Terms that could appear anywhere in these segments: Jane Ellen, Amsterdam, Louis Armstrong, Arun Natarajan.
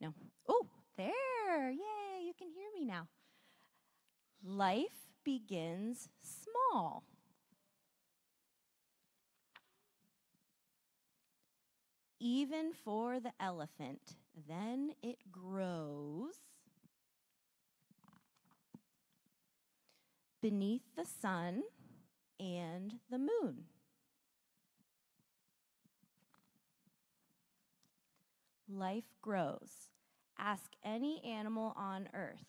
No. Oh, there. Yay, you can hear me now. Life begins small. Even for the elephant, then it grows beneath the sun and the moon. Life grows. Ask any animal on earth,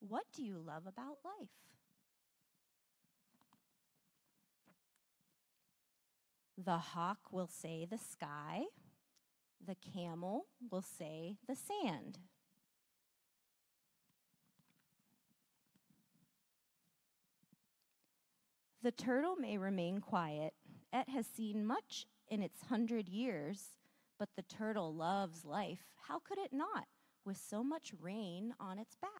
what do you love about life? The hawk will say the sky. The camel will say the sand. The turtle may remain quiet. It has seen much in its 100 years, but the turtle loves life. How could it not, with so much rain on its back?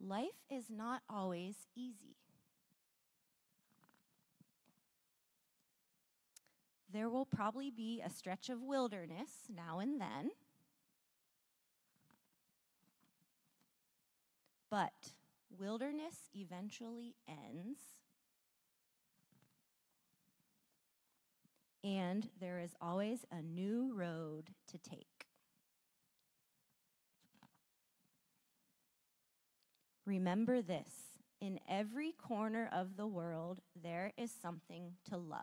Life is not always easy. There will probably be a stretch of wilderness now and then, but wilderness eventually ends, and there is always a new road to take. Remember this, in every corner of the world, there is something to love.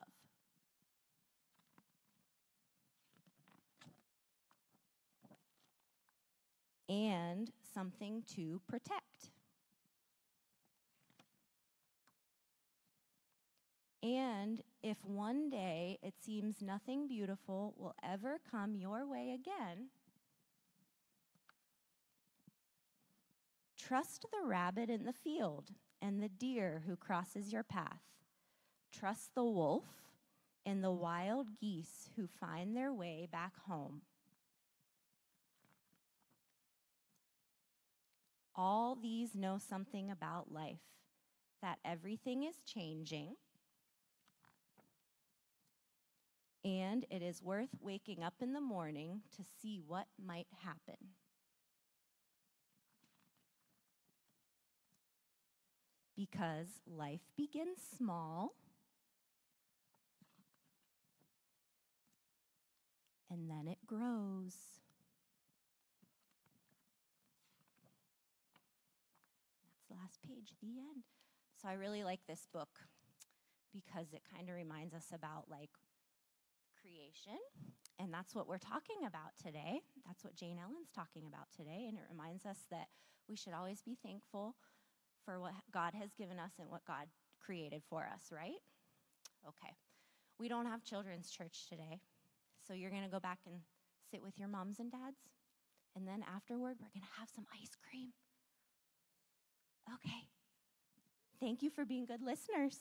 And something to protect. And if one day it seems nothing beautiful will ever come your way again, trust the rabbit in the field and the deer who crosses your path. Trust the wolf and the wild geese who find their way back home. All these know something about life, that everything is changing, and it is worth waking up in the morning to see what might happen. Because life begins small, and then it grows. Last page, the end. So I really like this book because it kind of reminds us about like creation, and that's what we're talking about today. That's what Jane Ellen's talking about today, and it reminds us that we should always be thankful for what God has given us and what God created for us, right? Okay. We don't have children's church today, so you're going to go back and sit with your moms and dads, and then afterward, we're going to have some ice cream. Okay. Thank you for being good listeners.